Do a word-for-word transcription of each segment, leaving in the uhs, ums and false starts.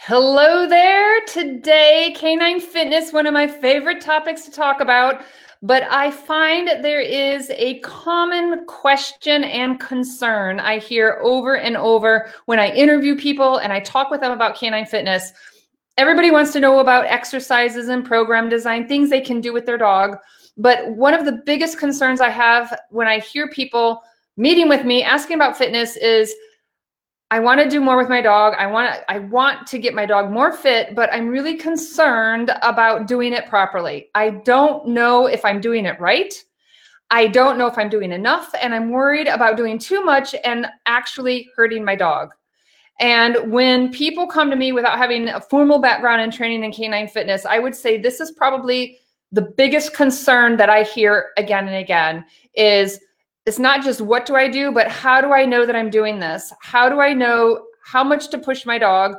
Hello there. Today, canine fitness, one of my favorite topics to talk about, but I find there is a common question and concern I hear over and over when I interview people and I talk with them about canine fitness. Everybody wants to know about exercises and program design, things they can do with their dog. But one of the biggest concerns I have when I hear people meeting with me asking about fitness is, I want to do more with my dog. I want to, I want to get my dog more fit, but I'm really concerned about doing it properly. I don't know if I'm doing it right. I don't know if I'm doing enough, and I'm worried about doing too much and actually hurting my dog. And when people come to me without having a formal background in training and canine fitness, I would say this is probably the biggest concern that I hear again and again is, it's not just what do I do, but how do I know that I'm doing this? How do I know how much to push my dog?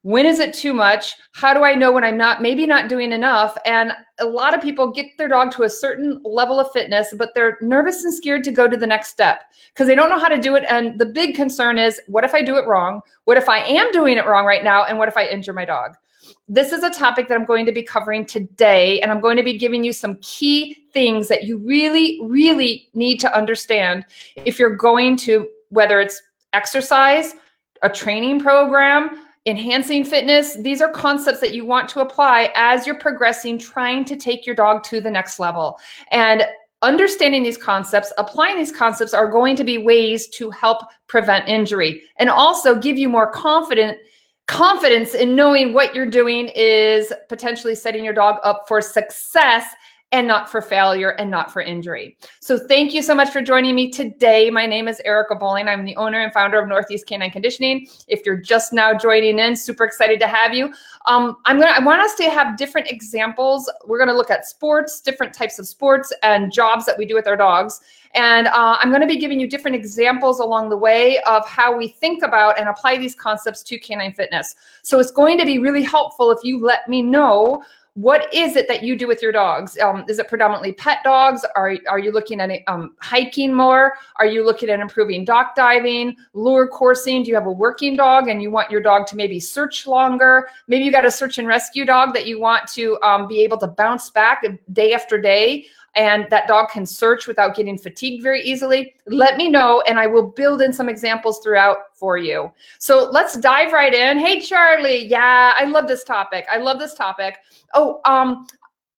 When is it too much? How do I know when I'm not, maybe not doing enough? And a lot of people get their dog to a certain level of fitness, but they're nervous and scared to go to the next step because they don't know how to do it. And the big concern is, what if I do it wrong? What if I am doing it wrong right now? And what if I injure my dog? This is a topic that I'm going to be covering today, and I'm going to be giving you some key things that you really, really need to understand if you're going to, whether it's exercise, a training program, enhancing fitness, these are concepts that you want to apply as you're progressing, trying to take your dog to the next level. And understanding these concepts, applying these concepts are going to be ways to help prevent injury and also give you more confidence Confidence in knowing what you're doing is potentially setting your dog up for success and not for failure and not for injury. So thank you so much for joining me today. My name is Erica Bowling. I'm the owner and founder of Northeast Canine Conditioning. If you're just now joining in, super excited to have you. Um, I'm gonna, I want us to have different examples. We're gonna look at sports, different types of sports and jobs that we do with our dogs. And uh, I'm gonna be giving you different examples along the way of how we think about and apply these concepts to canine fitness. So it's going to be really helpful if you let me know, what is it that you do with your dogs? Um, is it predominantly pet dogs? Are, are you looking at um, hiking more? Are you looking at improving dock diving, lure coursing? Do you have a working dog and you want your dog to maybe search longer? Maybe you got a search and rescue dog that you want to um, be able to bounce back day after day, and that dog can search without getting fatigued very easily. Let me know, and I will build in some examples throughout for you. So let's dive right in. Hey, Charlie. Yeah, I love this topic. I love this topic. Oh, um,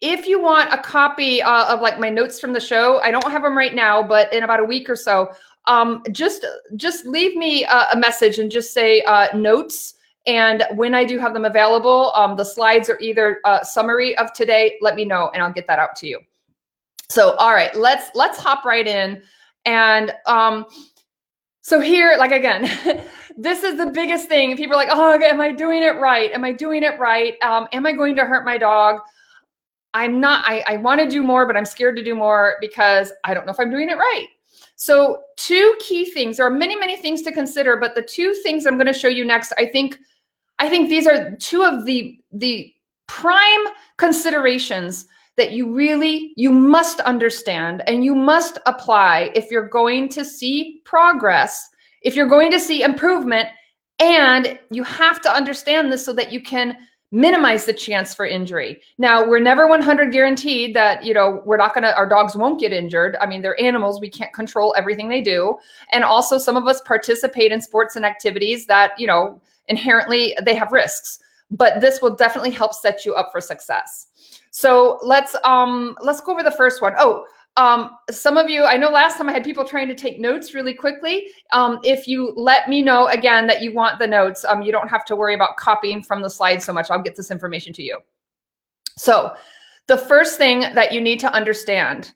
if you want a copy uh, of like my notes from the show, I don't have them right now, but in about a week or so, um, just, just leave me a, a message and just say uh, notes. And when I do have them available, um, the slides are either a summary of today, let me know, and I'll get that out to you. So, all right, let's let's hop right in. And um, so here, like, again, this is the biggest thing. People are like, oh, am I doing it right? Am I doing it right? Um, am I going to hurt my dog? I'm not, I, I want to do more, but I'm scared to do more because I don't know if I'm doing it right. So two key things. There are many, many things to consider, but the two things I'm going to show you next, I think, I think these are two of the, the prime considerations that you really, you must understand and you must apply if you're going to see progress, if you're going to see improvement, and you have to understand this so that you can minimize the chance for injury. Now, we're never one hundred percent guaranteed that, you know, we're not gonna, our dogs won't get injured. I mean, they're animals, we can't control everything they do. And also some of us participate in sports and activities that, you know, inherently they have risks, but this will definitely help set you up for success. So let's um, let's go over the first one. Oh, um, some of you, I know last time I had people trying to take notes really quickly. Um, if you let me know, again, that you want the notes, um, you don't have to worry about copying from the slides so much. I'll get this information to you. So the first thing that you need to understand,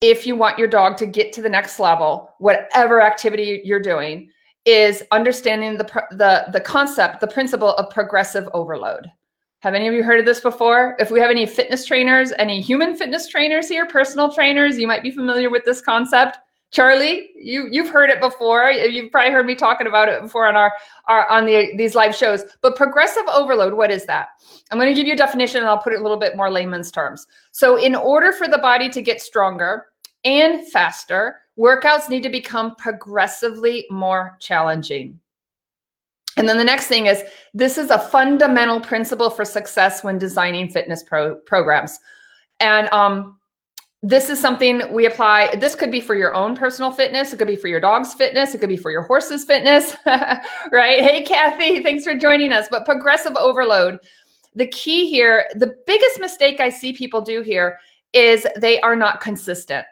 if you want your dog to get to the next level, whatever activity you're doing, is understanding the, the, the concept, the principle of progressive overload. Have any of you heard of this before? If we have any fitness trainers, any human fitness trainers here, personal trainers, you might be familiar with this concept. Charlie, you, you've heard it before. You've probably heard me talking about it before on our, our on the, these live shows. But progressive overload, what is that? I'm gonna give you a definition and I'll put it a little bit more layman's terms. So in order for the body to get stronger and faster, workouts need to become progressively more challenging. And then the next thing is, this is a fundamental principle for success when designing fitness pro programs. And um, this is something we apply. This could be for your own personal fitness. It could be for your dog's fitness. It could be for your horse's fitness, right? Hey, Kathy, thanks for joining us. But progressive overload. The key here, the biggest mistake I see people do here is they are not consistent.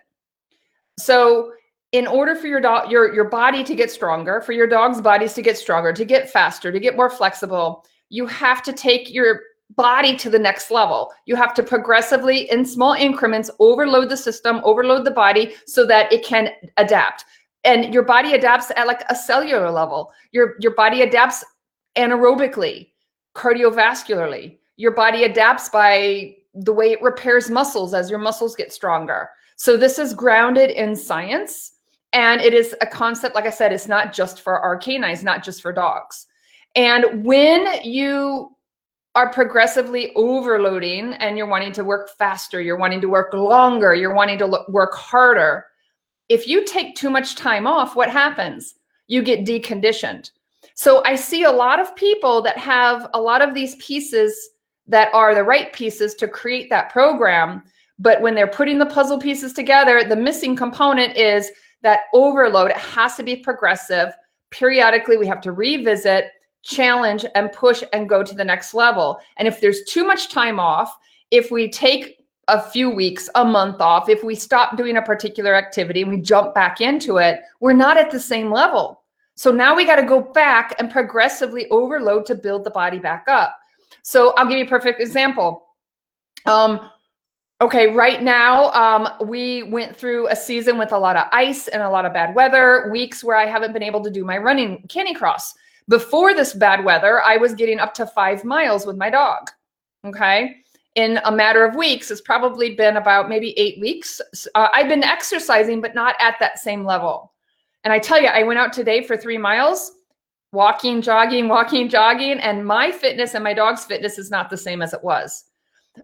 So in order for your dog, your, your body to get stronger, for your dog's bodies to get stronger, to get faster, to get more flexible, you have to take your body to the next level. You have to progressively, in small increments, overload the system, overload the body so that it can adapt. And your body adapts at like a cellular level. Your, your body adapts anaerobically, cardiovascularly. Your body adapts by the way it repairs muscles as your muscles get stronger. So this is grounded in science. And it is a concept, like I said, it's not just for our canines, not just for dogs. And when you are progressively overloading and you're wanting to work faster, you're wanting to work longer, you're wanting to look, work harder, if you take too much time off, what happens? You get deconditioned. So I see a lot of people that have a lot of these pieces that are the right pieces to create that program. But when they're putting the puzzle pieces together, the missing component is that overload. It has to be progressive. Periodically, we have to revisit, challenge, and push and go to the next level. And if there's too much time off, if we take a few weeks, a month off, if we stop doing a particular activity and we jump back into it, we're not at the same level. So now we got to go back and progressively overload to build the body back up. So I'll give you a perfect example. Um, Okay, right now, um, we went through a season with a lot of ice and a lot of bad weather, weeks where I haven't been able to do my running canicross. Before this bad weather, I was getting up to five miles with my dog, okay? In a matter of weeks, it's probably been about maybe eight weeks. Uh, I've been exercising, but not at that same level. And I tell you, I went out today for three miles, walking, jogging, walking, jogging, and my fitness and my dog's fitness is not the same as it was.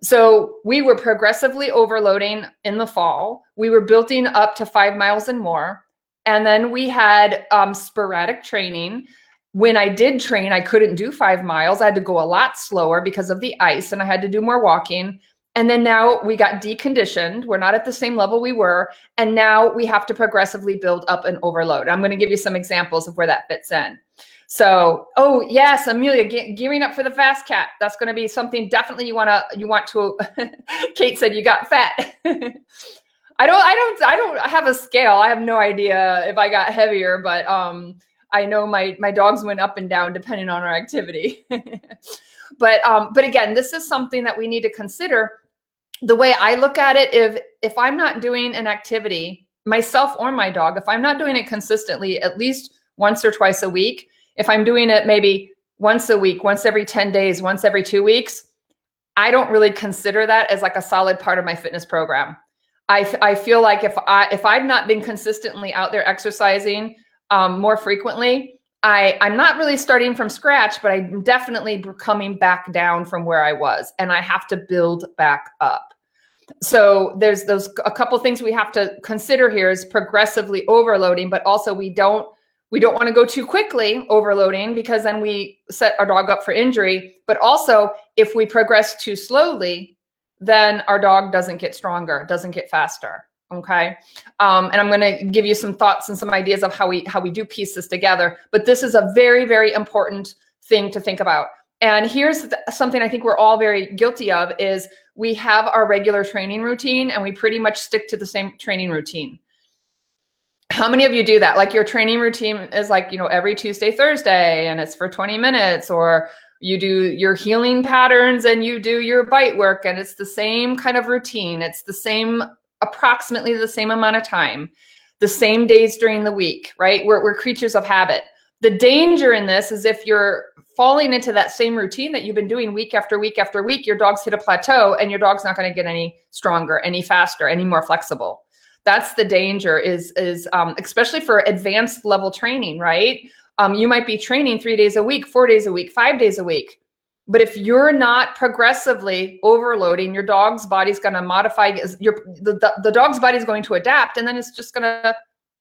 So we were progressively overloading in the fall. We were building up to five miles and more. And then we had um, sporadic training. When I did train, I couldn't do five miles. I had to go a lot slower because of the ice and I had to do more walking. And then now we got deconditioned. We're not at the same level we were. And now we have to progressively build up and overload. I'm going to give you some examples of where that fits in. So, oh yes, Amelia, ge gearing up for the Fast Cat. That's going to be something definitely you want to, you want to, Kate said you got fat. I don't, I don't, I don't have a scale. I have no idea if I got heavier, but um, I know my, my dogs went up and down depending on our activity. but, um, but again, this is something that we need to consider. The way I look at it, if, if I'm not doing an activity, myself or my dog, if I'm not doing it consistently, at least once or twice a week, if I'm doing it maybe once a week, once every ten days, once every two weeks, I don't really consider that as like a solid part of my fitness program. I, I feel like if, I, if I've not been consistently out there exercising um, more frequently, I, I'm not really starting from scratch, but I'm definitely coming back down from where I was and I have to build back up. So there's those a couple things we have to consider here is progressively overloading, but also we don't We don't want to go too quickly overloading because then we set our dog up for injury. But also, if we progress too slowly, then our dog doesn't get stronger, doesn't get faster. Okay. Um, and I'm going to give you some thoughts and some ideas of how we how we do piece this together. But this is a very, very important thing to think about. And here's something I think we're all very guilty of is we have our regular training routine and we pretty much stick to the same training routine. How many of you do that? Like your training routine is like, you know, every Tuesday, Thursday, and it's for twenty minutes, or you do your healing patterns and you do your bite work and it's the same kind of routine. It's the same, approximately the same amount of time, the same days during the week, right? We're, we're creatures of habit. The danger in this is if you're falling into that same routine that you've been doing week after week after week, your dog's hit a plateau and your dog's not going to get any stronger, any faster, any more flexible. That's the danger is, is um, especially for advanced level training, right? Um, you might be training three days a week, four days a week, five days a week. But if you're not progressively overloading, your dog's body's going to modify, your, the, the, the dog's body's going to adapt, and then it's just going to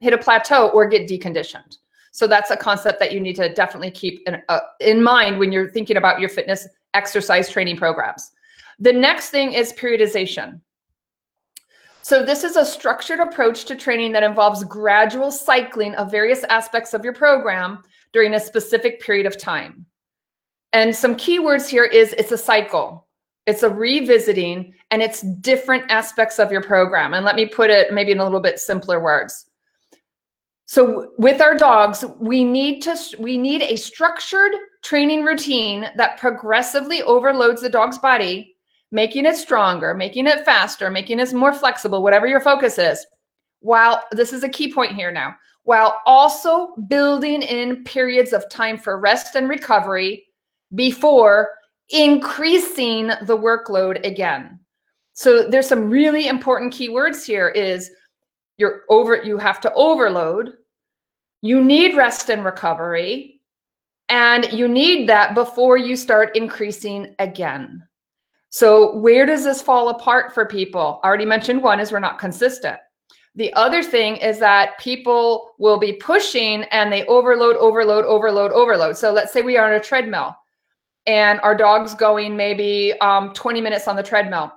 hit a plateau or get deconditioned. So that's a concept that you need to definitely keep in, uh, in mind when you're thinking about your fitness exercise training programs. The next thing is periodization. So this is a structured approach to training that involves gradual cycling of various aspects of your program during a specific period of time. And some key words here is it's a cycle, it's a revisiting, and it's different aspects of your program. And let me put it maybe in a little bit simpler words. So with our dogs, we need to we need a structured training routine that progressively overloads the dog's body, making it stronger, making it faster, making it more flexible, whatever your focus is. While, this is a key point here now, while also building in periods of time for rest and recovery before increasing the workload again. So there's some really important keywords here is you're over, you have to overload, you need rest and recovery, and you need that before you start increasing again. So where does this fall apart for people? I already mentioned one is we're not consistent. The other thing is that people will be pushing and they overload, overload, overload, overload. So let's say we are on a treadmill and our dog's going maybe um, twenty minutes on the treadmill.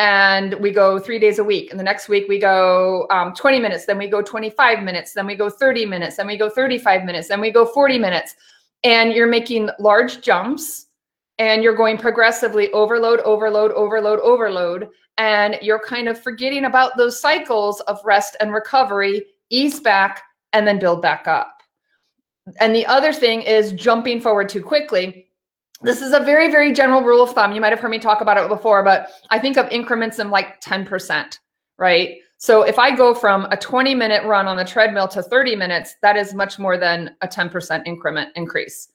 And we go three days a week. And the next week we go um, twenty minutes, then we go twenty-five minutes, then we go thirty minutes, then we go thirty-five minutes, then we go forty minutes. And you're making large jumps and you're going progressively overload, overload, overload, overload. And you're kind of forgetting about those cycles of rest and recovery, ease back, and then build back up. And the other thing is jumping forward too quickly. This is a very, very general rule of thumb. You might have heard me talk about it before, but I think of increments in like ten percent, right? So if I go from a twenty minute run on the treadmill to thirty minutes, that is much more than a ten percent increment increase.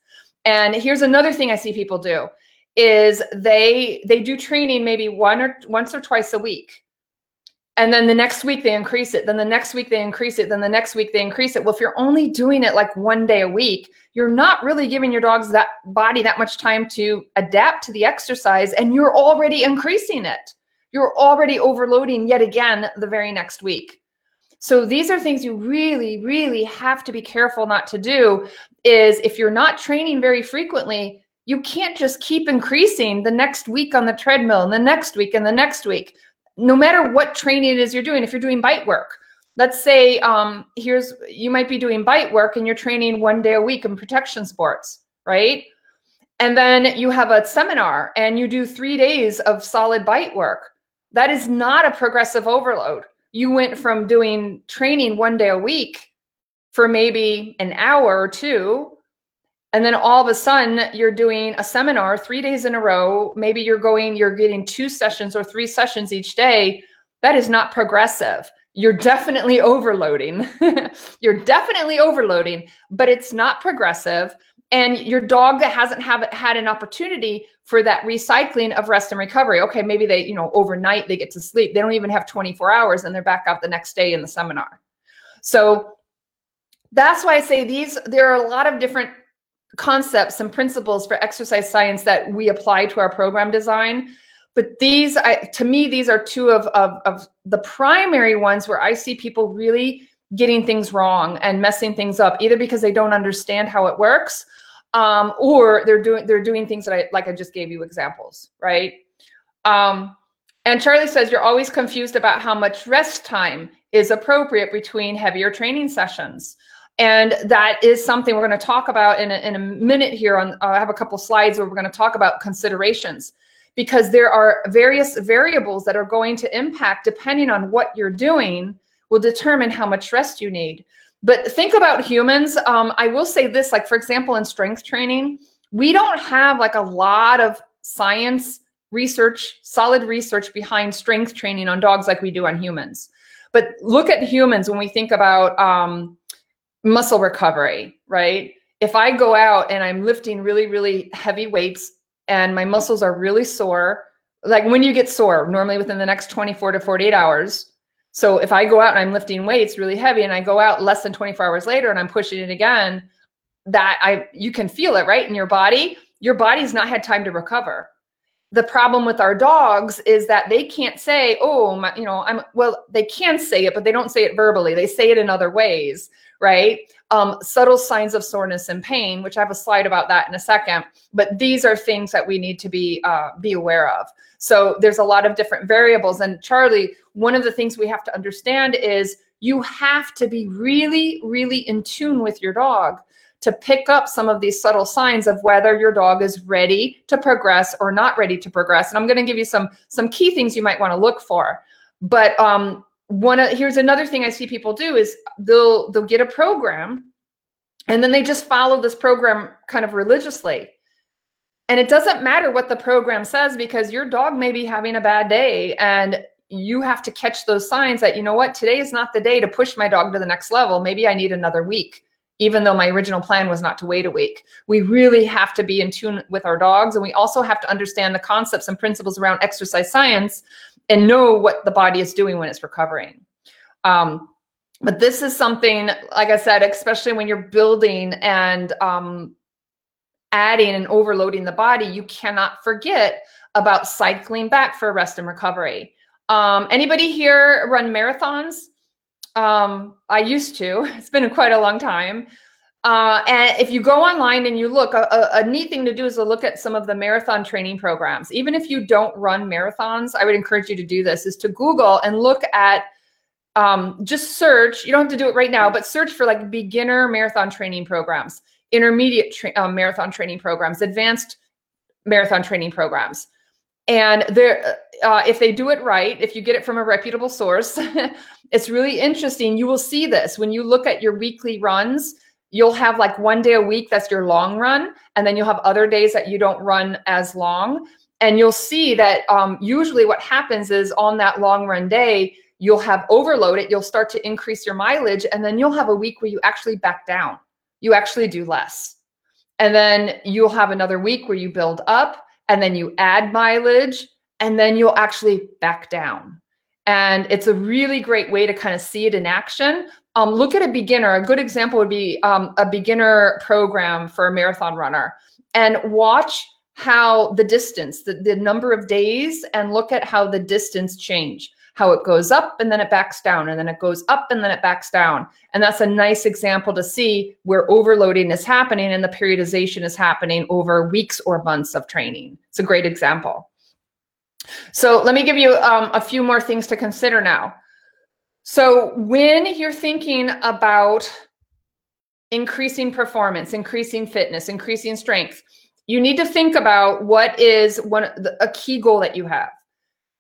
And here's another thing I see people do is they they do training maybe one or once or twice a week. And then the next week they increase it. Then the next week they increase it. Then the next week they increase it. Well, if you're only doing it like one day a week, you're not really giving your dogs that body that much time to adapt to the exercise, and you're already increasing it. You're already overloading yet again the very next week. So these are things you really, really have to be careful not to do is if you're not training very frequently, you can't just keep increasing the next week on the treadmill and the next week and the next week, no matter what training it is you're doing. If you're doing bite work, let's say um, here's you might be doing bite work and you're training one day a week in protection sports, right? And then you have a seminar and you do three days of solid bite work. That is not a progressive overload. You went from doing training one day a week for maybe an hour or two, and then all of a sudden you're doing a seminar three days in a row. Maybe you're going, you're getting two sessions or three sessions each day. That is not progressive. You're definitely overloading. You're definitely overloading, but it's not progressive. And your dog that hasn't have, had an opportunity for that recycling of rest and recovery. Okay, maybe they, you know, overnight they get to sleep. They don't even have twenty-four hours and they're back out the next day in the seminar. So that's why I say these, there are a lot of different concepts and principles for exercise science that we apply to our program design. But these, I, to me, these are two of, of, of the primary ones where I see people really getting things wrong and messing things up, either because they don't understand how it works, um, or they're doing they're doing things that I like. I just gave you examples, right? Um, and Charlie says you're always confused about how much rest time is appropriate between heavier training sessions, and that is something we're going to talk about in a, in a minute here. On I have a couple slides where we're going to talk about considerations, because there are various variables that are going to impact depending on what you're doing will determine how much rest you need. But think about humans. Um, I will say this, like for example, in strength training, we don't have like a lot of science research, solid research behind strength training on dogs like we do on humans. But look at humans when we think about um, muscle recovery, right? If I go out and I'm lifting really, really heavy weights, and my muscles are really sore, like when you get sore, normally within the next twenty-four to forty-eight hours. So if I go out and I'm lifting weights really heavy and I go out less than twenty-four hours later and I'm pushing it again, that I you can feel it, right? In your body, your body's not had time to recover. The problem with our dogs is that they can't say, oh, my, you know, I'm well, they can say it, but they don't say it verbally. They say it in other ways, right? Um, subtle signs of soreness and pain, which I have a slide about that in a second, but these are things that we need to be, uh, be aware of. So there's a lot of different variables. And Charlie, one of the things we have to understand is you have to be really, really in tune with your dog to pick up some of these subtle signs of whether your dog is ready to progress or not ready to progress. And I'm going to give you some, some key things you might want to look for. But um, one of, here's another thing I see people do is they'll they'll get a program and then they just follow this program kind of religiously. And it doesn't matter what the program says, because your dog may be having a bad day and you have to catch those signs that, you know what, today is not the day to push my dog to the next level. Maybe I need another week, even though my original plan was not to wait a week. We really have to be in tune with our dogs. And we also have to understand the concepts and principles around exercise science and know what the body is doing when it's recovering. Um, but this is something, like I said, especially when you're building and um, adding and overloading the body, you cannot forget about cycling back for rest and recovery. Um, anybody here run marathons? Um, I used to. It's been quite a long time. Uh, and if you go online and you look, a, a, a neat thing to do is to look at some of the marathon training programs. Even if you don't run marathons, I would encourage you to do this, is to Google and look at, um, just search. You don't have to do it right now, but search for like beginner marathon training programs, intermediate tra- uh, marathon training programs, advanced marathon training programs. And there, uh, if they do it right, if you get it from a reputable source, it's really interesting. You will see this when you look at your weekly runs. You'll have like one day a week that's your long run, and then you'll have other days that you don't run as long. And you'll see that um, usually what happens is on that long run day, you'll have overload it. You'll start to increase your mileage, and then you'll have a week where you actually back down. You actually do less. And then you'll have another week where you build up, and then you add mileage, and then you'll actually back down. And it's a really great way to kind of see it in action. Um, look at a beginner. A good example would be um, a beginner program for a marathon runner, and watch how the distance, the, the number of days, and look at how the distance change, how it goes up and then it backs down, and then it goes up and then it backs down. And that's a nice example to see where overloading is happening and the periodization is happening over weeks or months of training. It's a great example. So let me give you um, a few more things to consider now. So when you're thinking about increasing performance, increasing fitness, increasing strength, you need to think about what is one a key goal that you have.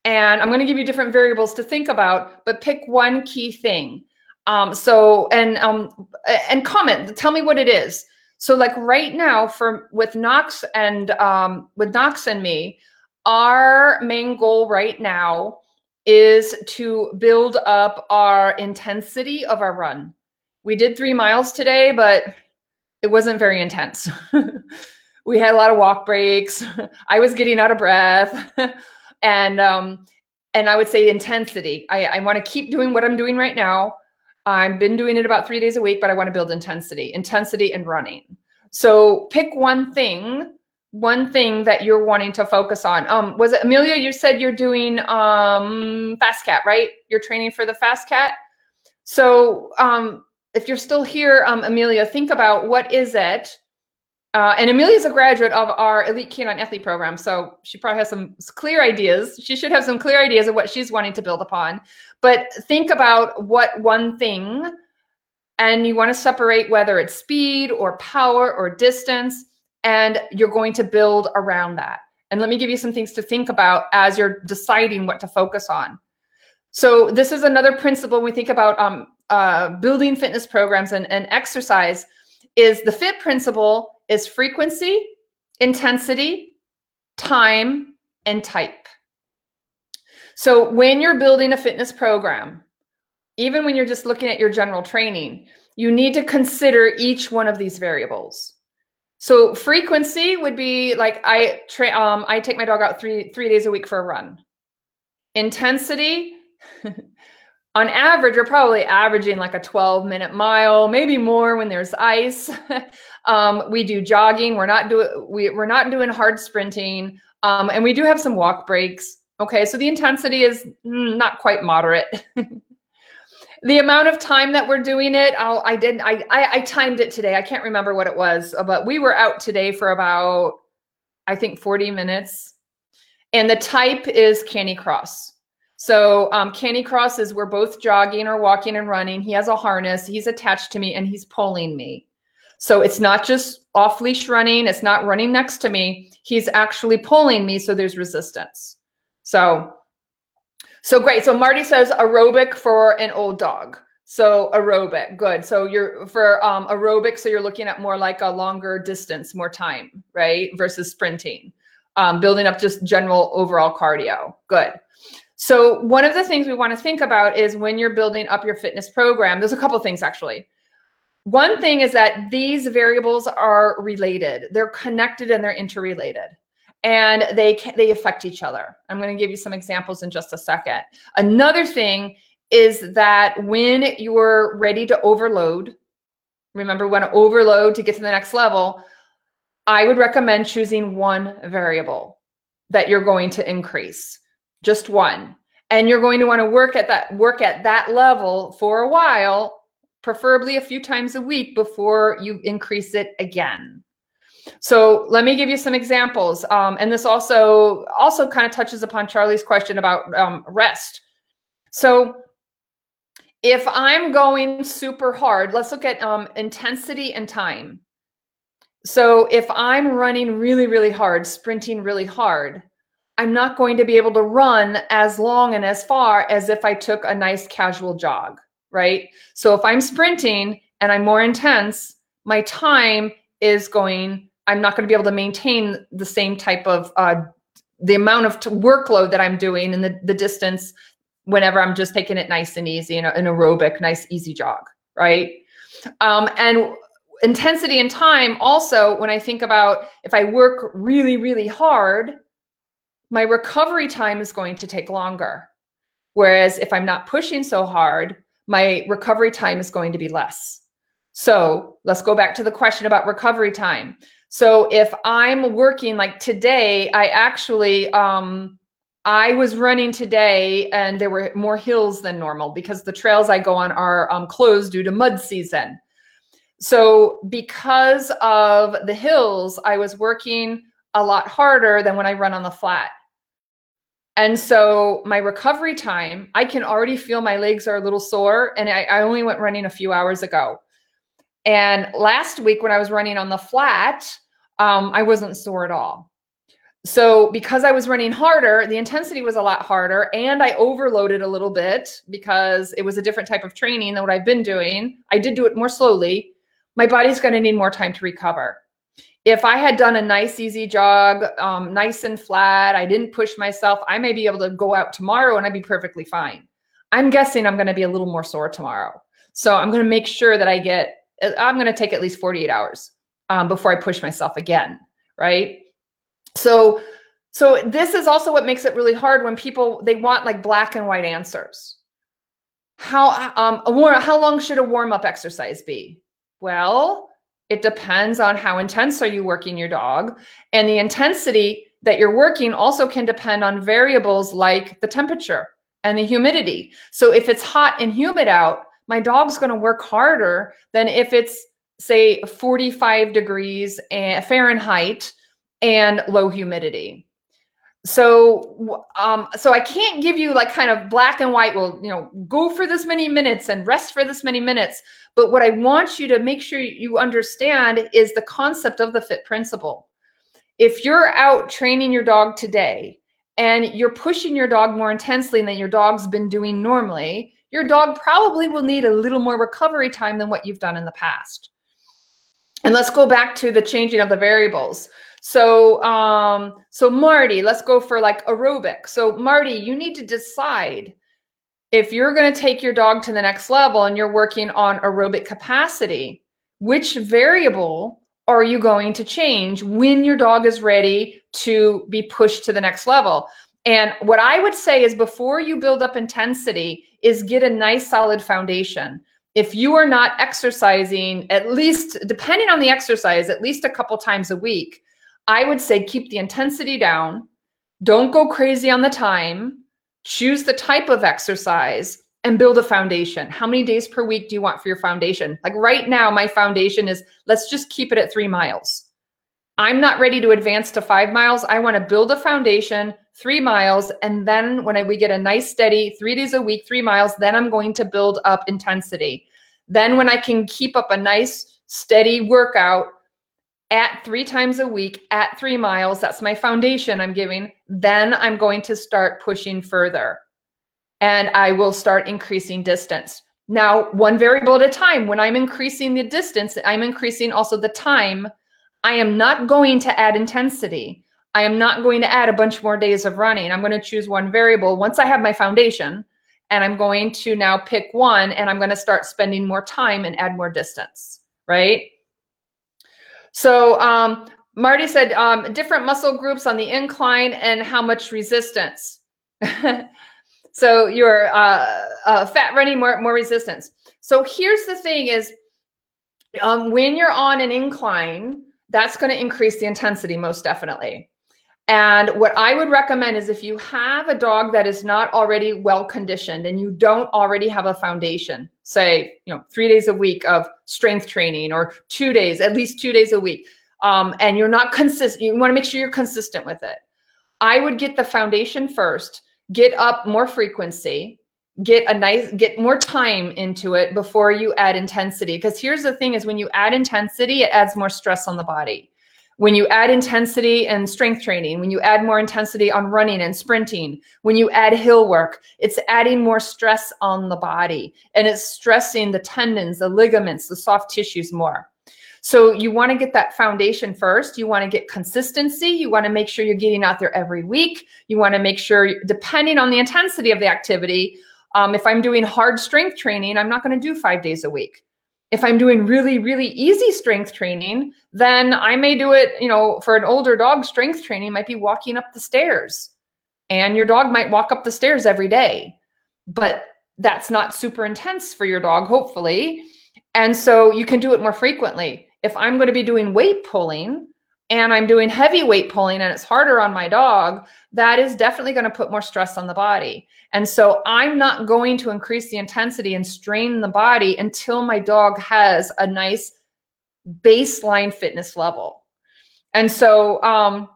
And I'm going to give you different variables to think about, but pick one key thing. Um, so and um, and comment. Tell me what it is. So like right now, for with Knox and um, with Knox and me, our main goal right now is to build up our intensity of our run. We did three miles today, but it wasn't very intense. We had a lot of walk breaks. I was getting out of breath. and um, and I would say intensity. I, I want to keep doing what I'm doing right now. I've been doing it about three days a week, but I want to build intensity, intensity and running. So pick one thing one thing that you're wanting to focus on. Um, was it Amelia, you said you're doing um, Fast Cat, right? You're training for the Fast Cat. So um, if you're still here, um, Amelia, think about what is it? Uh, and Amelia's a graduate of our Elite Canine Athlete Program. So she probably has some clear ideas. She should have some clear ideas of what she's wanting to build upon. But think about what one thing, and you want to separate whether it's speed or power or distance, and you're going to build around that. And let me give you some things to think about as you're deciding what to focus on. So this is another principle when we think about um, uh, building fitness programs and, and exercise, is the FIT principle is frequency, intensity, time, and type. So when you're building a fitness program, even when you're just looking at your general training, you need to consider each one of these variables. So frequency would be like I tra- um, I take my dog out three three days a week for a run. Intensity, on average, we're probably averaging like a twelve minute mile, maybe more when there's ice. um, we do jogging. We're not do we we're not doing hard sprinting, um, and we do have some walk breaks. Okay, so the intensity is not quite moderate. The amount of time that we're doing it, I'll, I didn't, I, I, I timed it today. I can't remember what it was, but we were out today for about, I think, forty minutes. And the type is canicross. So um, canicross is we're both jogging or walking and running. He has a harness, he's attached to me, and he's pulling me. So it's not just off-leash running, it's not running next to me. He's actually pulling me, so there's resistance. So. So great. So Marty says aerobic for an old dog. So aerobic, good. So you're for um, aerobic. So you're looking at more like a longer distance, more time, right? Versus sprinting, um, building up just general overall cardio. Good. So one of the things we want to think about is when you're building up your fitness program, there's a couple of things actually. One thing is that these variables are related. They're connected and they're interrelated. And they they affect each other. I'm going to give you some examples in just a second. Another thing is that when you're ready to overload, remember, when to overload to get to the next level, I would recommend choosing one variable that you're going to increase, just one. And you're going to want to work at that work at that level for a while, preferably a few times a week before you increase it again. So let me give you some examples. Um, and this also, also kind of touches upon Charlie's question about um, rest. So if I'm going super hard, let's look at um, intensity and time. So if I'm running really, really hard, sprinting really hard, I'm not going to be able to run as long and as far as if I took a nice casual jog, right? So if I'm sprinting and I'm more intense, my time is going, I'm not going to be able to maintain the same type of, uh, the amount of workload that I'm doing and the, the distance whenever I'm just taking it nice and easy, and an aerobic, nice, easy jog, right? Um, and intensity and time also, when I think about if I work really, really hard, my recovery time is going to take longer. Whereas if I'm not pushing so hard, my recovery time is going to be less. So let's go back to the question about recovery time. So if I'm working like today, I actually, um, I was running today and there were more hills than normal because the trails I go on are um, closed due to mud season. So because of the hills, I was working a lot harder than when I run on the flat. And so my recovery time, I can already feel my legs are a little sore, and I, I only went running a few hours ago. And last week when I was running on the flat, um, I wasn't sore at all. So because I was running harder, the intensity was a lot harder, and I overloaded a little bit because it was a different type of training than what I've been doing. I did do it more slowly. My body's going to need more time to recover. If I had done a nice, easy jog, um, nice and flat, I didn't push myself, I may be able to go out tomorrow and I'd be perfectly fine. I'm guessing I'm going to be a little more sore tomorrow. So I'm going to make sure that I get I'm going to take at least forty-eight hours um, before I push myself again, right? So, so this is also what makes it really hard when people, they want like black and white answers. How, um, a warm, how long should a warm-up exercise be? Well, it depends on how intense are you working your dog. And the intensity that you're working also can depend on variables like the temperature and the humidity. So if it's hot and humid out, my dog's going to work harder than if it's, say, forty-five degrees Fahrenheit and low humidity. So, um, so I can't give you like kind of black and white, well, you know, go for this many minutes and rest for this many minutes. But what I want you to make sure you understand is the concept of the FIT principle. If you're out training your dog today and you're pushing your dog more intensely than your dog's been doing normally, your dog probably will need a little more recovery time than what you've done in the past. And let's go back to the changing of the variables. So, um, so Marty, let's go for like aerobic. So Marty, you need to decide if you're going to take your dog to the next level and you're working on aerobic capacity, which variable are you going to change when your dog is ready to be pushed to the next level? And what I would say is before you build up intensity is get a nice solid foundation. If you are not exercising, at least depending on the exercise, at least a couple times a week, I would say keep the intensity down. Don't go crazy on the time. Choose the type of exercise and build a foundation. How many days per week do you want for your foundation? Like right now, my foundation is, let's just keep it at three miles. I'm not ready to advance to five miles. I want to build a foundation, three miles. And then when I, we get a nice steady three days a week, three miles, then I'm going to build up intensity. Then when I can keep up a nice steady workout at three times a week at three miles, that's my foundation I'm giving. Then I'm going to start pushing further. And I will start increasing distance. Now, one variable at a time, when I'm increasing the distance, I'm increasing also the time. I am not going to add intensity. I am not going to add a bunch more days of running. I'm going to choose one variable once I have my foundation, and I'm going to now pick one, and I'm going to start spending more time and add more distance, right? So um, Marty said um, different muscle groups on the incline and how much resistance. So your uh, uh, fat running, more, more resistance. So here's the thing is, um, when you're on an incline, that's gonna increase the intensity most definitely. And what I would recommend is if you have a dog that is not already well conditioned and you don't already have a foundation, say, you know, three days a week of strength training or two days, at least two days a week, um, and you're not consistent, you wanna make sure you're consistent with it. I would get the foundation first. Get up more frequency, get a nice, get more time into it before you add intensity. Because here's the thing is when you add intensity, it adds more stress on the body. When you add intensity and strength training, when you add more intensity on running and sprinting, when you add hill work, it's adding more stress on the body. And it's stressing the tendons, the ligaments, the soft tissues more. So you want to get that foundation first. You want to get consistency. You want to make sure you're getting out there every week. You want to make sure, depending on the intensity of the activity, um, if I'm doing hard strength training, I'm not going to do five days a week. If I'm doing really, really easy strength training, then I may do it, you know, for an older dog, strength training might be walking up the stairs. And your dog might walk up the stairs every day. But that's not super intense for your dog, hopefully. And so you can do it more frequently. If I'm going to be doing weight pulling and I'm doing heavy weight pulling and it's harder on my dog, that is definitely going to put more stress on the body. And so I'm not going to increase the intensity and strain the body until my dog has a nice baseline fitness level. And so, um,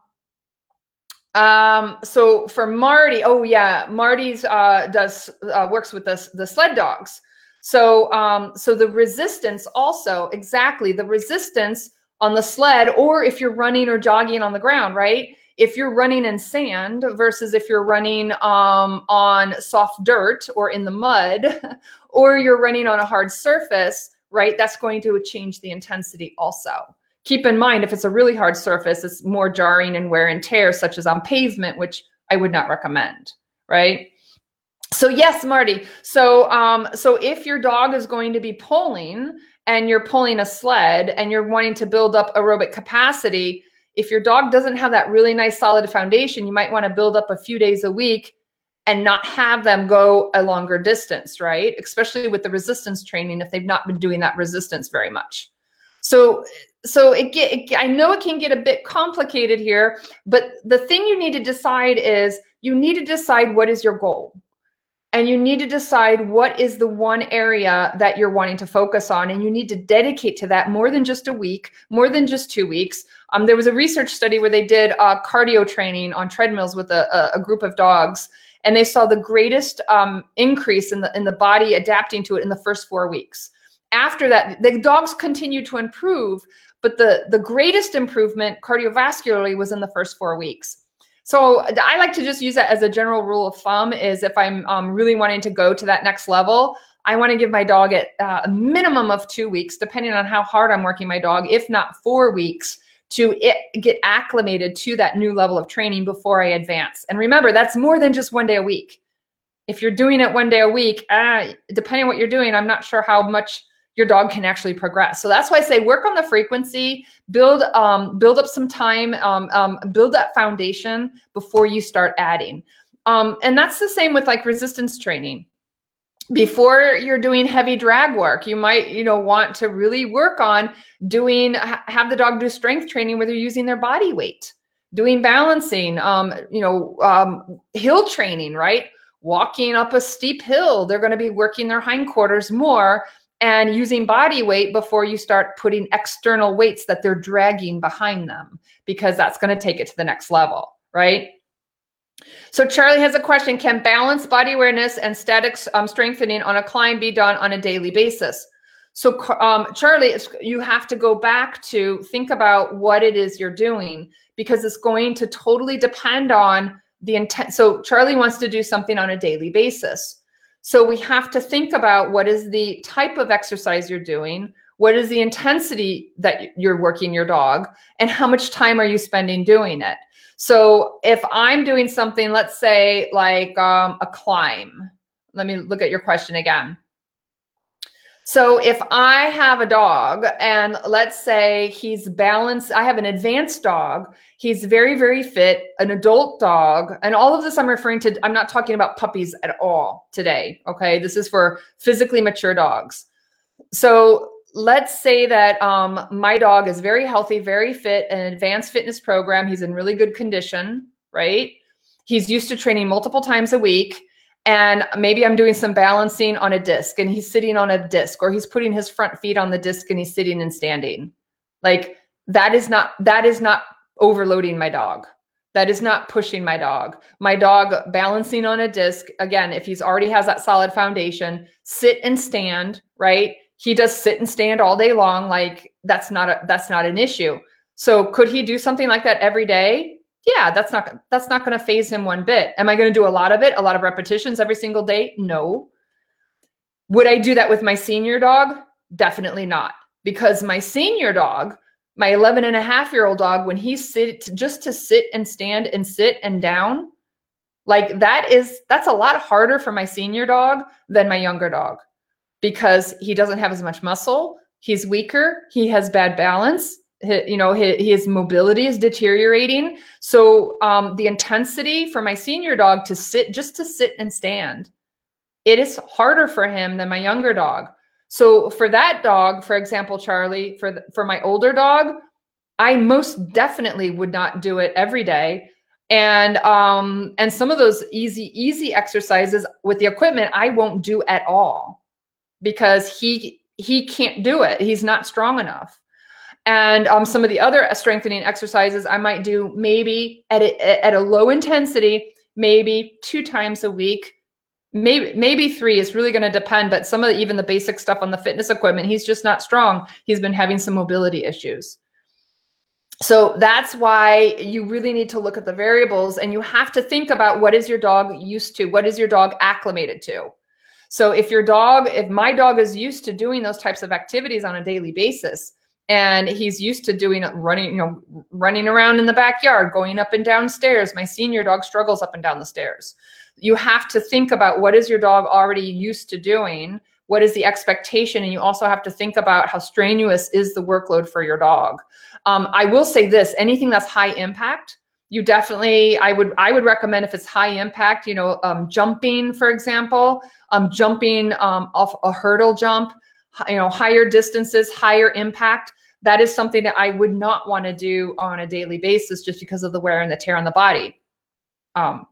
um, so for Marty, oh yeah, Marty's uh, does uh, works with the, the sled dogs. So, um, so the resistance also, exactly, the resistance on the sled, or if you're running or jogging on the ground, right? If you're running in sand versus if you're running um, on soft dirt or in the mud, or you're running on a hard surface, right? That's going to change the intensity also. Keep in mind, if it's a really hard surface, it's more jarring and wear and tear, such as on pavement, which I would not recommend, right? So yes, Marty. So um, so if your dog is going to be pulling and you're pulling a sled and you're wanting to build up aerobic capacity, if your dog doesn't have that really nice solid foundation, you might want to build up a few days a week and not have them go a longer distance, right? Especially with the resistance training if they've not been doing that resistance very much. So so it get, it, I know it can get a bit complicated here, but the thing you need to decide is you need to decide what is your goal. And you need to decide what is the one area that you're wanting to focus on. And you need to dedicate to that more than just a week, more than just two weeks. Um, there was a research study where they did uh, cardio training on treadmills with a, a group of dogs. And they saw the greatest um, increase in the, in the body adapting to it in the first four weeks. After that, the dogs continued to improve. But the, the greatest improvement cardiovascularly was in the first four weeks. So I like to just use that as a general rule of thumb is if I'm um, really wanting to go to that next level, I want to give my dog at, uh, a minimum of two weeks, depending on how hard I'm working my dog, if not four weeks, to it, get acclimated to that new level of training before I advance. And remember, that's more than just one day a week. If you're doing it one day a week, uh, depending on what you're doing, I'm not sure how much your dog can actually progress. So that's why I say work on the frequency, build um, build up some time, um, um, build that foundation before you start adding. Um, and that's the same with like resistance training. Before you're doing heavy drag work, you might you know want to really work on doing, have the dog do strength training where they're using their body weight, doing balancing, um, you know, um, hill training, right? walking up a steep hill, they're going to be working their hindquarters more and using body weight before you start putting external weights that they're dragging behind them, because that's going to take it to the next level, right? So Charlie has a question. Can balance, body awareness, and static um, strengthening on a climb be done on a daily basis? So um, Charlie, you have to go back to think about what it is you're doing, because it's going to totally depend on the intent. So Charlie wants to do something on a daily basis. So we have to think about what is the type of exercise you're doing, what is the intensity that you're working your dog, and how much time are you spending doing it. So if I'm doing something, let's say like um, a climb, let me look at your question again. So if I have a dog and let's say he's balanced, I have an advanced dog, he's very, very fit, an adult dog, and all of this I'm referring to, I'm not talking about puppies at all today, okay? This is for physically mature dogs. So let's say that um, my dog is very healthy, very fit, an advanced fitness program, he's in really good condition, right? He's used to training multiple times a week. And maybe I'm doing some balancing on a disc and he's sitting on a disc, or he's putting his front feet on the disc and he's sitting and standing. Like that is not, that is not overloading my dog. That is not pushing my dog. My dog balancing on a disc, again, if he's already has that solid foundation, sit and stand, right? He does sit and stand all day long. Like that's not, a, that's not an issue. So could he do something like that every day? Yeah, that's not that's not going to phase him one bit. Am I going to do a lot of it, a lot of repetitions every single day? No. Would I do that with my senior dog? Definitely not. Because my senior dog, my eleven and a half year old dog, when he sit just to sit and stand and sit and down, like that is that's a lot harder for my senior dog than my younger dog, because he doesn't have as much muscle, he's weaker, he has bad balance. You know, his, his mobility is deteriorating. So um, the intensity for my senior dog to sit, just to sit and stand, it is harder for him than my younger dog. So for that dog, for example, Charlie, for, the, for my older dog, I most definitely would not do it every day. And, um, and some of those easy, easy exercises with the equipment, I won't do at all, because he, he can't do it. He's not strong enough. And um, some of the other strengthening exercises I might do maybe at a, at a low intensity, maybe two times a week, maybe maybe three. It's really going to depend. But some of the, even the basic stuff on the fitness equipment, he's just not strong. He's been having some mobility issues. So that's why you really need to look at the variables, and you have to think about what is your dog used to, what is your dog acclimated to. So if your dog, if my dog is used to doing those types of activities on a daily basis, and he's used to doing running, you know, running around in the backyard, going up and down stairs. My senior dog struggles up and down the stairs. You have to think about what is your dog already used to doing? What is the expectation? And you also have to think about how strenuous is the workload for your dog. Um, I will say this, anything that's high impact, you definitely, I would, I would recommend if it's high impact, you know, um, jumping, for example, um, jumping um, off a hurdle jump, you know, higher distances, higher impact. That is something that I would not want to do on a daily basis, just because of the wear and the tear on the body. Um,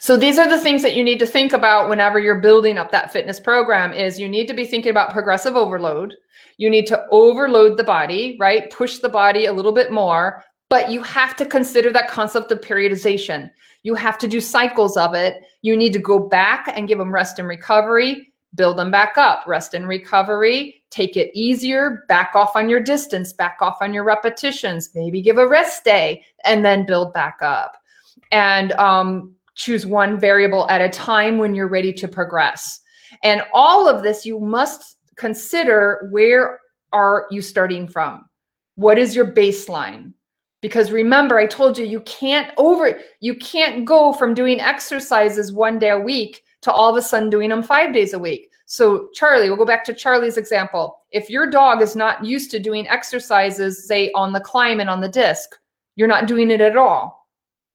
so these are the things that you need to think about whenever you're building up that fitness program. Is you need to be thinking about progressive overload. You need to overload the body, right? Push the body a little bit more, but you have to consider that concept of periodization. You have to do cycles of it. You need to go back and give them rest and recovery, build them back up, rest and recovery, take it easier, back off on your distance, back off on your repetitions, maybe give a rest day, and then build back up. And um, choose one variable at a time when you're ready to progress. And all of this, you must consider, where are you starting from? What is your baseline? Because remember, I told you, you can't over, you can't go from doing exercises one day a week to all of a sudden doing them five days a week. So Charlie, we'll go back to Charlie's example. If your dog is not used to doing exercises, say on the climb and on the disc, you're not doing it at all.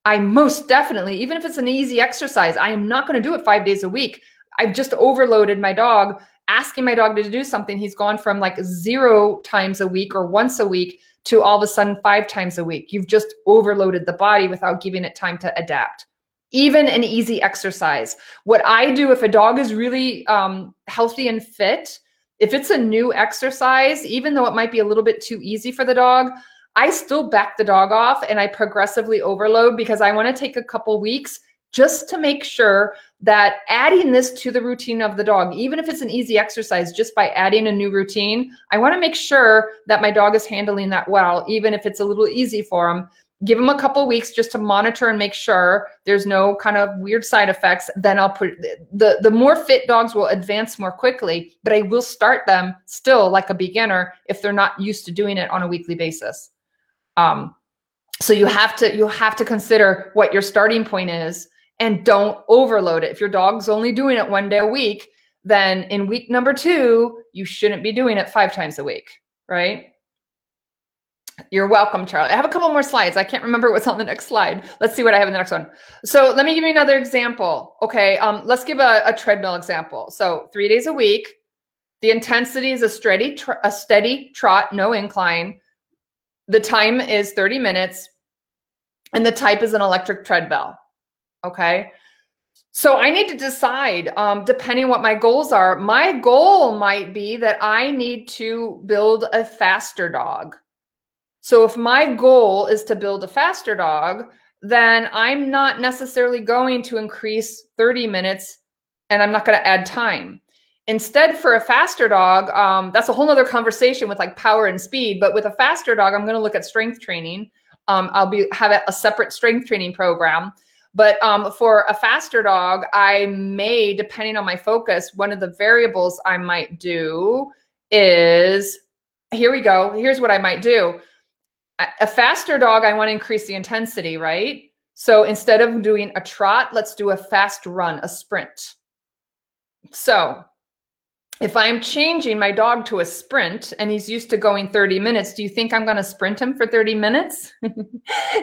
I most definitely, even if it's an easy exercise, I am not going to do it five days a week. I've just overloaded my dog, asking my dog to do something. He's gone from like zero times a week or once a week to all of a sudden five times a week. You've just overloaded the body without giving it time to adapt. even an easy exercise. What I do if a dog is really um, healthy and fit, if it's a new exercise, even though it might be a little bit too easy for the dog, I still back the dog off and I progressively overload, because I want to take a couple weeks just to make sure that adding this to the routine of the dog, even if it's an easy exercise, just by adding a new routine, I want to make sure that my dog is handling that well, even if it's a little easy for him. Give him a couple weeks just to monitor and make sure there's no kind of weird side effects. Then I'll put the, the more fit dogs will advance more quickly, but I will start them still like a beginner if they're not used to doing it on a weekly basis. Um, so you have to, you have to consider what your starting point is and don't overload it. If your dog's only doing it one day a week, then in week number two, you shouldn't be doing it five times a week, right? You're welcome, Charlie. I have a couple more slides. I can't remember what's on the next slide. Let's see what I have in the next one. So let me give you another example. Okay, um, let's give a, a treadmill example. So three days a week, the intensity is a steady, tr a steady trot, no incline. The time is thirty minutes, and the type is an electric treadmill. Okay, so I need to decide, um, depending what my goals are. My goal might be that I need to build a faster dog. So if my goal is to build a faster dog, then I'm not necessarily going to increase thirty minutes, and I'm not going to add time. Instead, for a faster dog, um, that's a whole other conversation with like power and speed. But with a faster dog, I'm going to look at strength training. Um, I'll be have a separate strength training program. But um, for a faster dog, I may, depending on my focus, one of the variables I might do is, here we go. Here's what I might do. A faster dog, I want to increase the intensity, right? So instead of doing a trot, let's do a fast run, a sprint. So if I'm changing my dog to a sprint and he's used to going thirty minutes, do you think I'm going to sprint him for thirty minutes?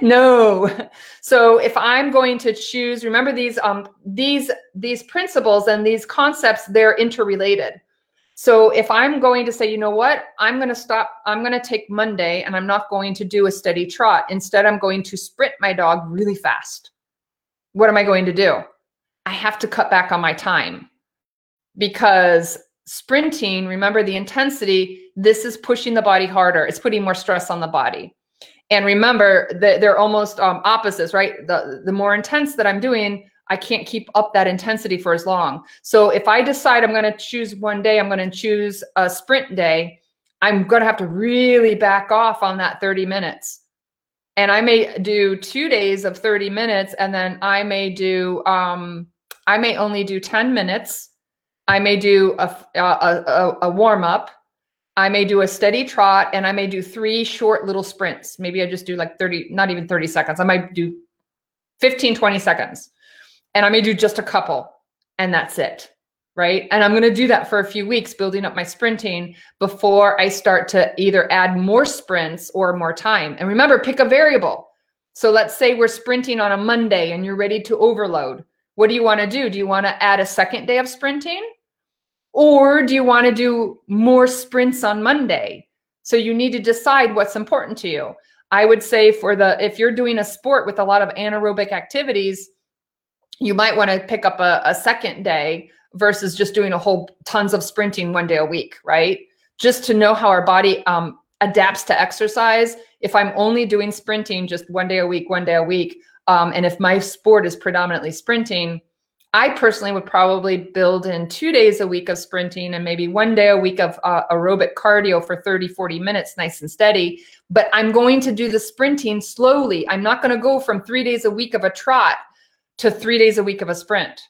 No. So if I'm going to choose, remember these, um, these, these principles and these concepts, they're interrelated. So if I'm going to say, you know what, I'm going to stop, I'm going to take Monday and I'm not going to do a steady trot. Instead, I'm going to sprint my dog really fast. What am I going to do? I have to cut back on my time, because sprinting, remember the intensity, this is pushing the body harder. It's putting more stress on the body. And remember that they're almost um, opposites, right? The, the more intense that I'm doing, I can't keep up that intensity for as long. So if I decide I'm going to choose one day, I'm going to choose a sprint day, I'm going to have to really back off on that thirty minutes. And I may do two days of thirty minutes, and then I may do, um, I may only do ten minutes. I may do a, a, a, a warm up. I may do a steady trot, and I may do three short little sprints. Maybe I just do like thirty, not even thirty seconds. I might do fifteen, twenty seconds. And I may do just a couple, and that's it, right? And I'm going to do that for a few weeks, building up my sprinting before I start to either add more sprints or more time. And remember, pick a variable. So let's say we're sprinting on a Monday and you're ready to overload. What do you want to do? Do you want to add a second day of sprinting? Or do you want to do more sprints on Monday? So you need to decide what's important to you. I would say for the, if you're doing a sport with a lot of anaerobic activities, you might want to pick up a, a second day versus just doing a whole tons of sprinting one day a week, right? Just to know how our body um, adapts to exercise. If I'm only doing sprinting just one day a week, one day a week, um, and if my sport is predominantly sprinting, I personally would probably build in two days a week of sprinting and maybe one day a week of uh, aerobic cardio for thirty, forty minutes, nice and steady. But I'm going to do the sprinting slowly. I'm not going to go from three days a week of a trot to three days a week of a sprint.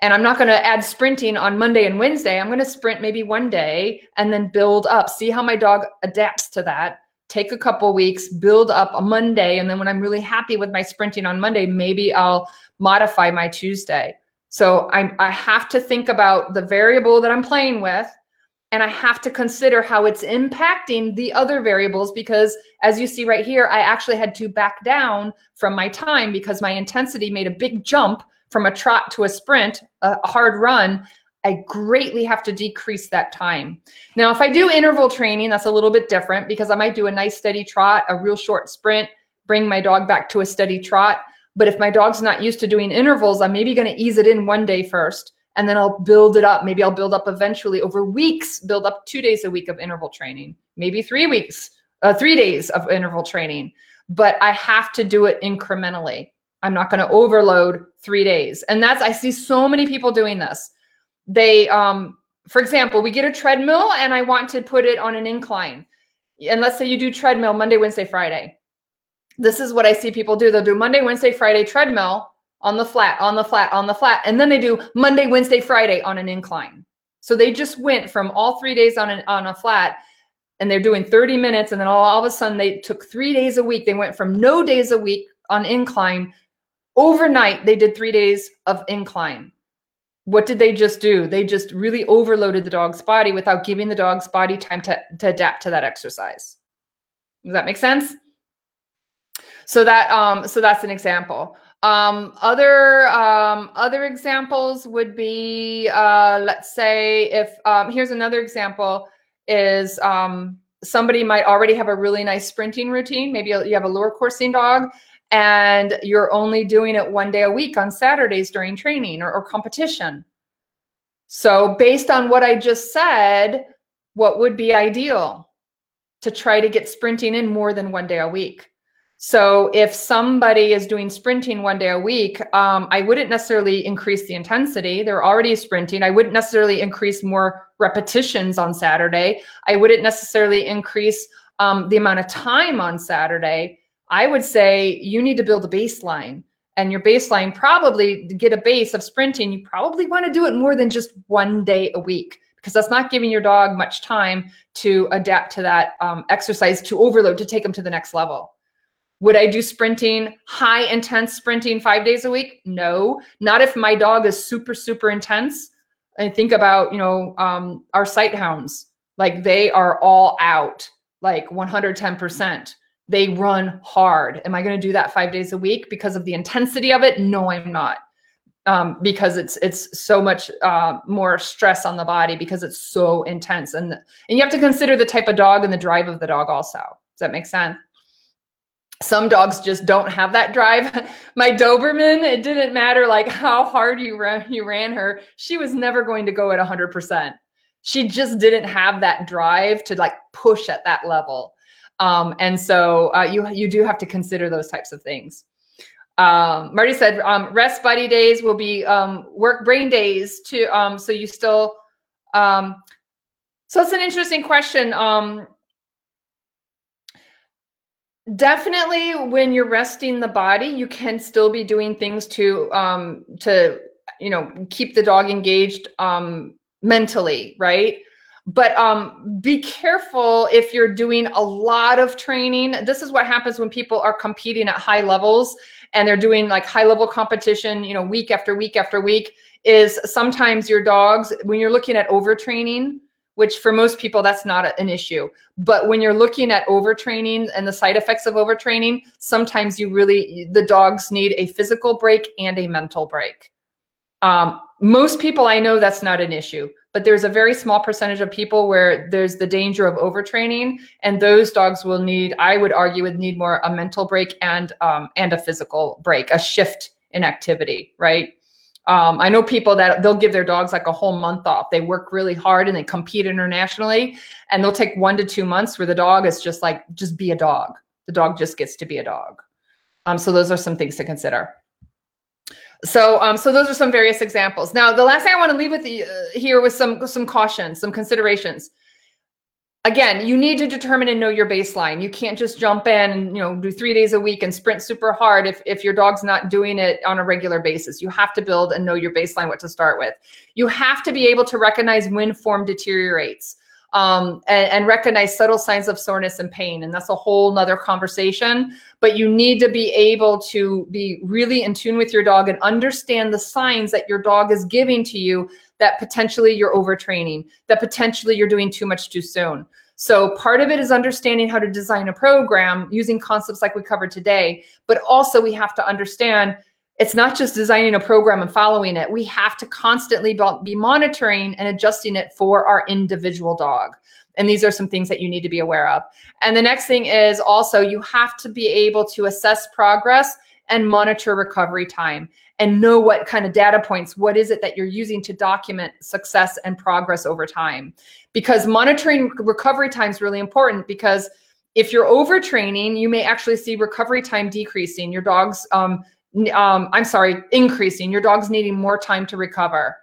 And I'm not going to add sprinting on Monday and Wednesday. I'm going to sprint maybe one day and then build up, see how my dog adapts to that, take a couple weeks, build up a Monday. And then when I'm really happy with my sprinting on Monday, maybe I'll modify my Tuesday. So I, I have to think about the variable that I'm playing with, and I have to consider how it's impacting the other variables, because as you see right here, I actually had to back down from my time because my intensity made a big jump from a trot to a sprint, a hard run. I greatly have to decrease that time. Now, if I do interval training, that's a little bit different, because I might do a nice steady trot, a real short sprint, bring my dog back to a steady trot. But if my dog's not used to doing intervals, I'm maybe going to ease it in one day first, and then I'll build it up. Maybe I'll build up eventually over weeks, build up two days a week of interval training, maybe three weeks, uh, three days of interval training. But I have to do it incrementally. I'm not going to overload three days. And that's, I see so many people doing this. They, um, for example, we get a treadmill and I want to put it on an incline. And let's say you do treadmill Monday, Wednesday, Friday. This is what I see people do. They'll do Monday, Wednesday, Friday treadmill on the flat, on the flat, on the flat. And then they do Monday, Wednesday, Friday on an incline. So they just went from all three days on an, on a flat, and they're doing thirty minutes. And then all, all of a sudden they took three days a week. They went from no days a week on incline. Overnight, they did three days of incline. What did they just do? They just really overloaded the dog's body without giving the dog's body time to, to adapt to that exercise. Does that make sense? So that um, so that's an example. Um, other um, other examples would be, uh, let's say if um, here's another example is um, somebody might already have a really nice sprinting routine. Maybe you have a lure coursing dog, and you're only doing it one day a week on Saturdays during training or, or competition. So based on what I just said, what would be ideal? To try to get sprinting in more than one day a week. So if somebody is doing sprinting one day a week, um, I wouldn't necessarily increase the intensity. They're already sprinting. I wouldn't necessarily increase more repetitions on Saturday. I wouldn't necessarily increase um, the amount of time on Saturday. I would say you need to build a baseline, and your baseline probably to get a base of sprinting. You probably want to do it more than just one day a week, because that's not giving your dog much time to adapt to that um, exercise, to overload, to take them to the next level. Would I do sprinting, high intense sprinting five days a week? No, not if my dog is super, super intense. I think about, you know, um, our sight hounds, like they are all out, like one hundred ten percent. They run hard. Am I going to do that five days a week because of the intensity of it? No, I'm not, um, because it's it's so much uh, more stress on the body because it's so intense. And, and you have to consider the type of dog and the drive of the dog also. Does that make sense? Some dogs just don't have that drive. My Doberman, it didn't matter like how hard you ran, you ran her. She was never going to go at one hundred percent. She just didn't have that drive to like push at that level. Um, and so uh, you you do have to consider those types of things. Um, Marty said um, rest buddy days will be um, work brain days too. Um, so you still um, so it's an interesting question. Um, definitely, when you're resting the body, you can still be doing things to um, to you know keep the dog engaged um, mentally, right? But um, be careful if you're doing a lot of training. This is what happens when people are competing at high levels and they're doing like high level competition, you know, week after week after week, is sometimes your dogs, when you're looking at overtraining, which for most people, that's not an issue. But when you're looking at overtraining and the side effects of overtraining, sometimes you really, the dogs need a physical break and a mental break. Um, most people I know, that's not an issue. But there's a very small percentage of people where there's the danger of overtraining, and those dogs will need, I would argue, would need more a mental break and um, and a physical break, a shift in activity, right? Um, I know people that they'll give their dogs like a whole month off. They work really hard and they compete internationally, and they'll take one to two months where the dog is just like, just be a dog. The dog just gets to be a dog. Um, so those are some things to consider. So, um, so those are some various examples. Now, the last thing I want to leave with you uh, here was some some caution, some considerations. Again, you need to determine and know your baseline. You can't just jump in and you know do three days a week and sprint super hard if if your dog's not doing it on a regular basis. You have to build and know your baseline, what to start with. You have to be able to recognize when form deteriorates um, and, and recognize subtle signs of soreness and pain. And that's a whole nother conversation. But you need to be able to be really in tune with your dog and understand the signs that your dog is giving to you that potentially you're overtraining, that potentially you're doing too much too soon. So part of it is understanding how to design a program using concepts like we covered today. But also we have to understand it's not just designing a program and following it. We have to constantly be monitoring and adjusting it for our individual dog. And these are some things that you need to be aware of. And the next thing is also you have to be able to assess progress and monitor recovery time and know what kind of data points, what is it that you're using to document success and progress over time. Because monitoring recovery time is really important, because if you're overtraining, you may actually see recovery time decreasing, your dog's, um, um, I'm sorry, increasing, your dog's needing more time to recover.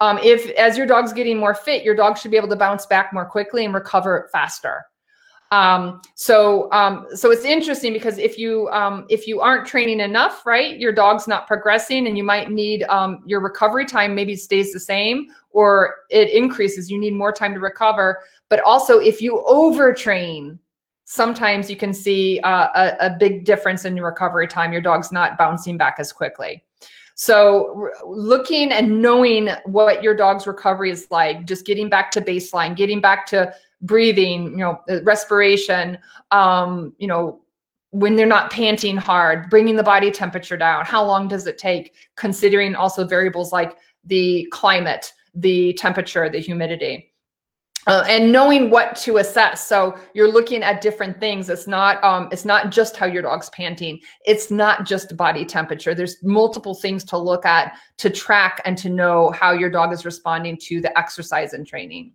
Um, if as your dog's getting more fit, your dog should be able to bounce back more quickly and recover faster. Um, so, um, so it's interesting, because if you, um, if you aren't training enough, right, your dog's not progressing, and you might need, um, your recovery time maybe stays the same or it increases. You need more time to recover. But also, if you overtrain, sometimes you can see uh, a, a big difference in your recovery time. Your dog's not bouncing back as quickly. So looking and knowing what your dog's recovery is like, just getting back to baseline, getting back to breathing, you know, respiration, um, you know, when they're not panting hard, bringing the body temperature down, how long does it take, considering also variables like the climate, the temperature, the humidity. Uh, and knowing what to assess. So you're looking at different things. It's not, um, it's not just how your dog's panting. It's not just body temperature. There's multiple things to look at, to track, and to know how your dog is responding to the exercise and training.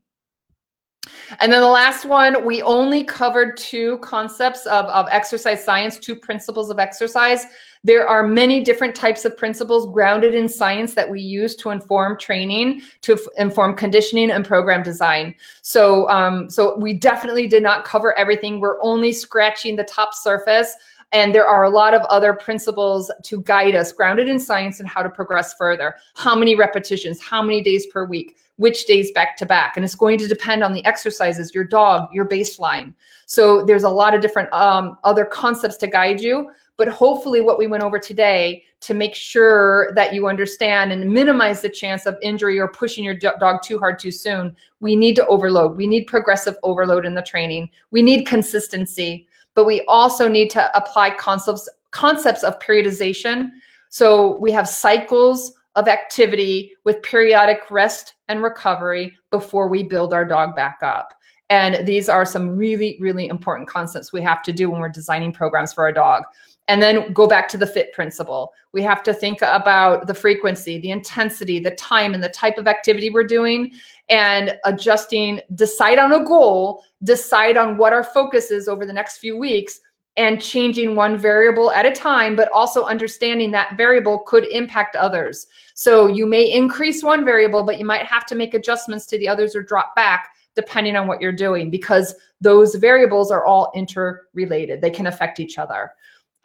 And then the last one, we only covered two concepts of, of exercise science, two principles of exercise. There are many different types of principles grounded in science that we use to inform training, to inform conditioning and program design. So, um, so we definitely did not cover everything. We're only scratching the top surface, and there are a lot of other principles to guide us, grounded in science, and how to progress further. How many repetitions, how many days per week, which days back to back, and it's going to depend on the exercises, your dog, your baseline. So there's a lot of different um, other concepts to guide you. But hopefully what we went over today to make sure that you understand and minimize the chance of injury or pushing your dog too hard too soon, we need to overload. We need progressive overload in the training. We need consistency, but we also need to apply concepts, concepts of periodization. So we have cycles of activity with periodic rest and recovery before we build our dog back up. And these are some really, really important concepts we have to do when we're designing programs for our dog. And then go back to the fit principle. We have to think about the frequency, the intensity, the time, and the type of activity we're doing, and adjusting, decide on a goal, decide on what our focus is over the next few weeks, and changing one variable at a time, but also understanding that variable could impact others. So you may increase one variable, but you might have to make adjustments to the others or drop back, depending on what you're doing, because those variables are all interrelated. They can affect each other.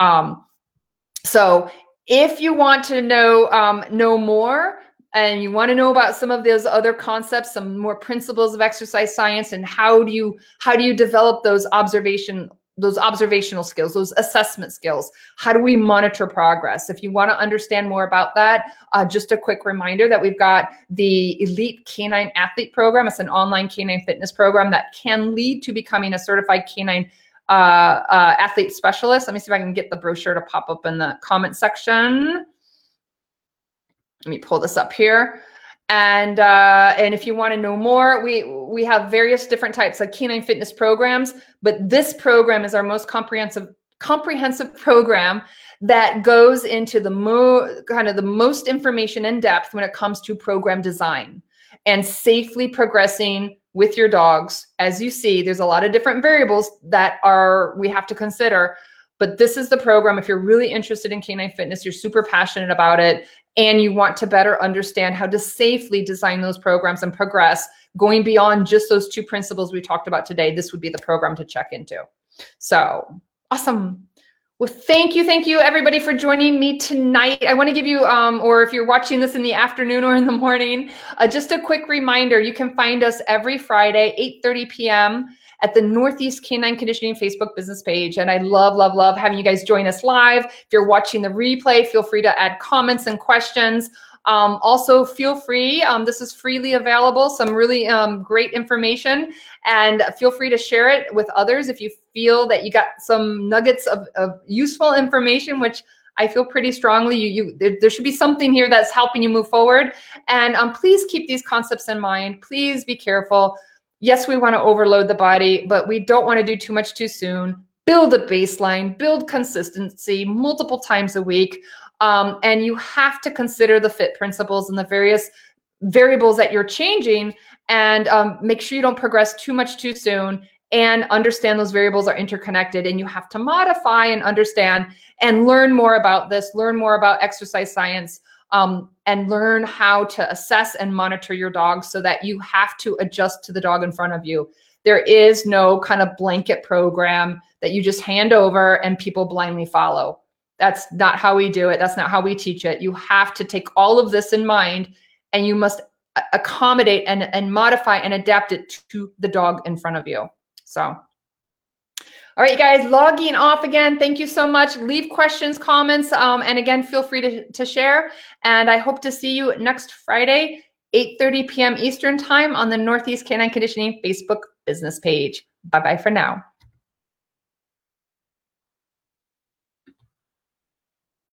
Um, so if you want to know, um, know more, and you want to know about some of those other concepts, some more principles of exercise science, and how do you, how do you develop those observation, those observational skills, those assessment skills, how do we monitor progress? If you want to understand more about that, uh, just a quick reminder that we've got the Elite Canine Athlete Program. It's an online canine fitness program that can lead to becoming a certified canine Uh, uh, athlete specialist. Let me see if I can get the brochure to pop up in the comment section. Let me pull this up here. And uh, and if you want to know more, we we have various different types of canine fitness programs, but this program is our most comprehensive comprehensive program that goes into the mo kind of the most information in depth when it comes to program design and safely progressing with your dogs. As you see, there's a lot of different variables that are we have to consider, but this is the program. If you're really interested in canine fitness, you're super passionate about it, and you want to better understand how to safely design those programs and progress, going beyond just those two principles we talked about today, this would be the program to check into. So, awesome. Well, thank you. Thank you, everybody, for joining me tonight. I want to give you, um, or if you're watching this in the afternoon or in the morning, uh, just a quick reminder, you can find us every Friday, eight thirty p m at the Northeast Canine Conditioning Facebook business page. And I love, love, love having you guys join us live. If you're watching the replay, feel free to add comments and questions. Um, also, feel free, um, this is freely available, some really um, great information, and feel free to share it with others if you feel that you got some nuggets of, of useful information, which I feel pretty strongly you, you there, there should be something here that's helping you move forward. And um, please keep these concepts in mind. Please be careful. Yes, we want to overload the body, but we don't want to do too much too soon. build a baseline, build consistency multiple times a week. Um, and you have to consider the fit principles and the various variables that you're changing, and um, make sure you don't progress too much too soon, and understand those variables are interconnected, and you have to modify and understand and learn more about this, learn more about exercise science, um, and learn how to assess and monitor your dog so that you have to adjust to the dog in front of you. There is no kind of blanket program that you just hand over and people blindly follow. That's not how we do it. That's not how we teach it. You have to take all of this in mind, and you must accommodate and, and modify and adapt it to the dog in front of you. So, all right, you guys, logging off again. Thank you so much. Leave questions, comments, um, and again, feel free to, to share. And I hope to see you next Friday, eight thirty p m Eastern time on the Northeast Canine Conditioning Facebook business page. Bye-bye for now.